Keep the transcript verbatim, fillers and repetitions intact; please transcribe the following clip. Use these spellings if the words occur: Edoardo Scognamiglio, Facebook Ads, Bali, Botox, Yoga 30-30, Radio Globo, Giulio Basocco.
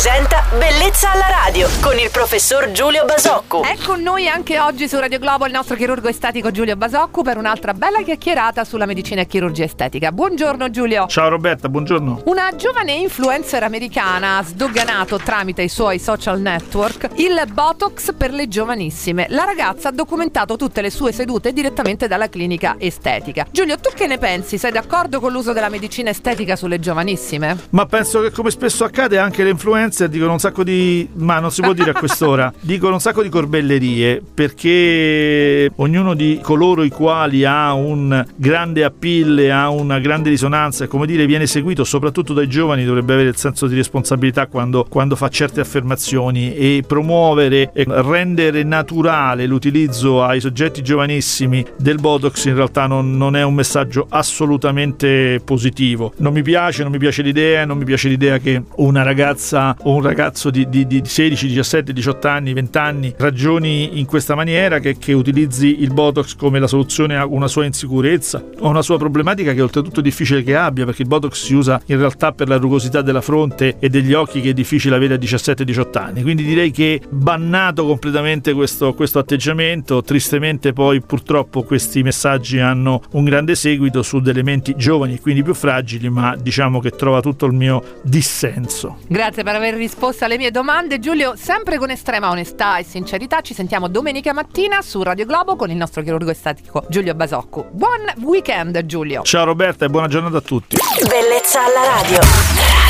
presenta Bellezza alla radio con il professor Giulio Basocco. È con noi anche oggi su Radio Globo il nostro chirurgo estetico Giulio Basocco per un'altra bella chiacchierata sulla medicina e chirurgia estetica. Buongiorno Giulio. Ciao Roberta, buongiorno. Una giovane influencer americana ha sdoganato tramite i suoi social network il Botox per le giovanissime. La ragazza ha documentato tutte le sue sedute direttamente dalla clinica estetica. Giulio, tu che ne pensi? Sei d'accordo con l'uso della medicina estetica sulle giovanissime? Ma penso che, come spesso accade, anche le influencer dicono un sacco di... ma non si può dire a quest'ora. Dicono un sacco di corbellerie, perché ognuno di coloro i quali ha un grande appeal, ha una grande risonanza e, come dire, viene seguito soprattutto dai giovani, dovrebbe avere il senso di responsabilità quando, quando fa certe affermazioni e promuovere e rendere naturale l'utilizzo ai soggetti giovanissimi del Botox. In realtà non, non è un messaggio assolutamente positivo. Non mi piace, non mi piace l'idea, non mi piace l'idea che una ragazza o un ragazzo di, di, di sedici, diciassette, diciotto anni, venti anni ragioni in questa maniera, che, che utilizzi il Botox come la soluzione a una sua insicurezza o una sua problematica, che è oltretutto difficile che abbia, perché il Botox si usa in realtà per la rugosità della fronte e degli occhi, che è difficile avere a diciassette, diciotto anni. Quindi direi che bannato completamente questo, questo atteggiamento. Tristemente poi purtroppo questi messaggi hanno un grande seguito su delle menti giovani e quindi più fragili, ma diciamo che trova tutto il mio dissenso. Grazie per aver risposto alle mie domande, Giulio, sempre con estrema onestà e sincerità. Ci sentiamo domenica mattina su Radio Globo con il nostro chirurgo estetico Giulio Basocco. Buon weekend Giulio. Ciao Roberta e buona giornata a tutti. Bellezza alla radio.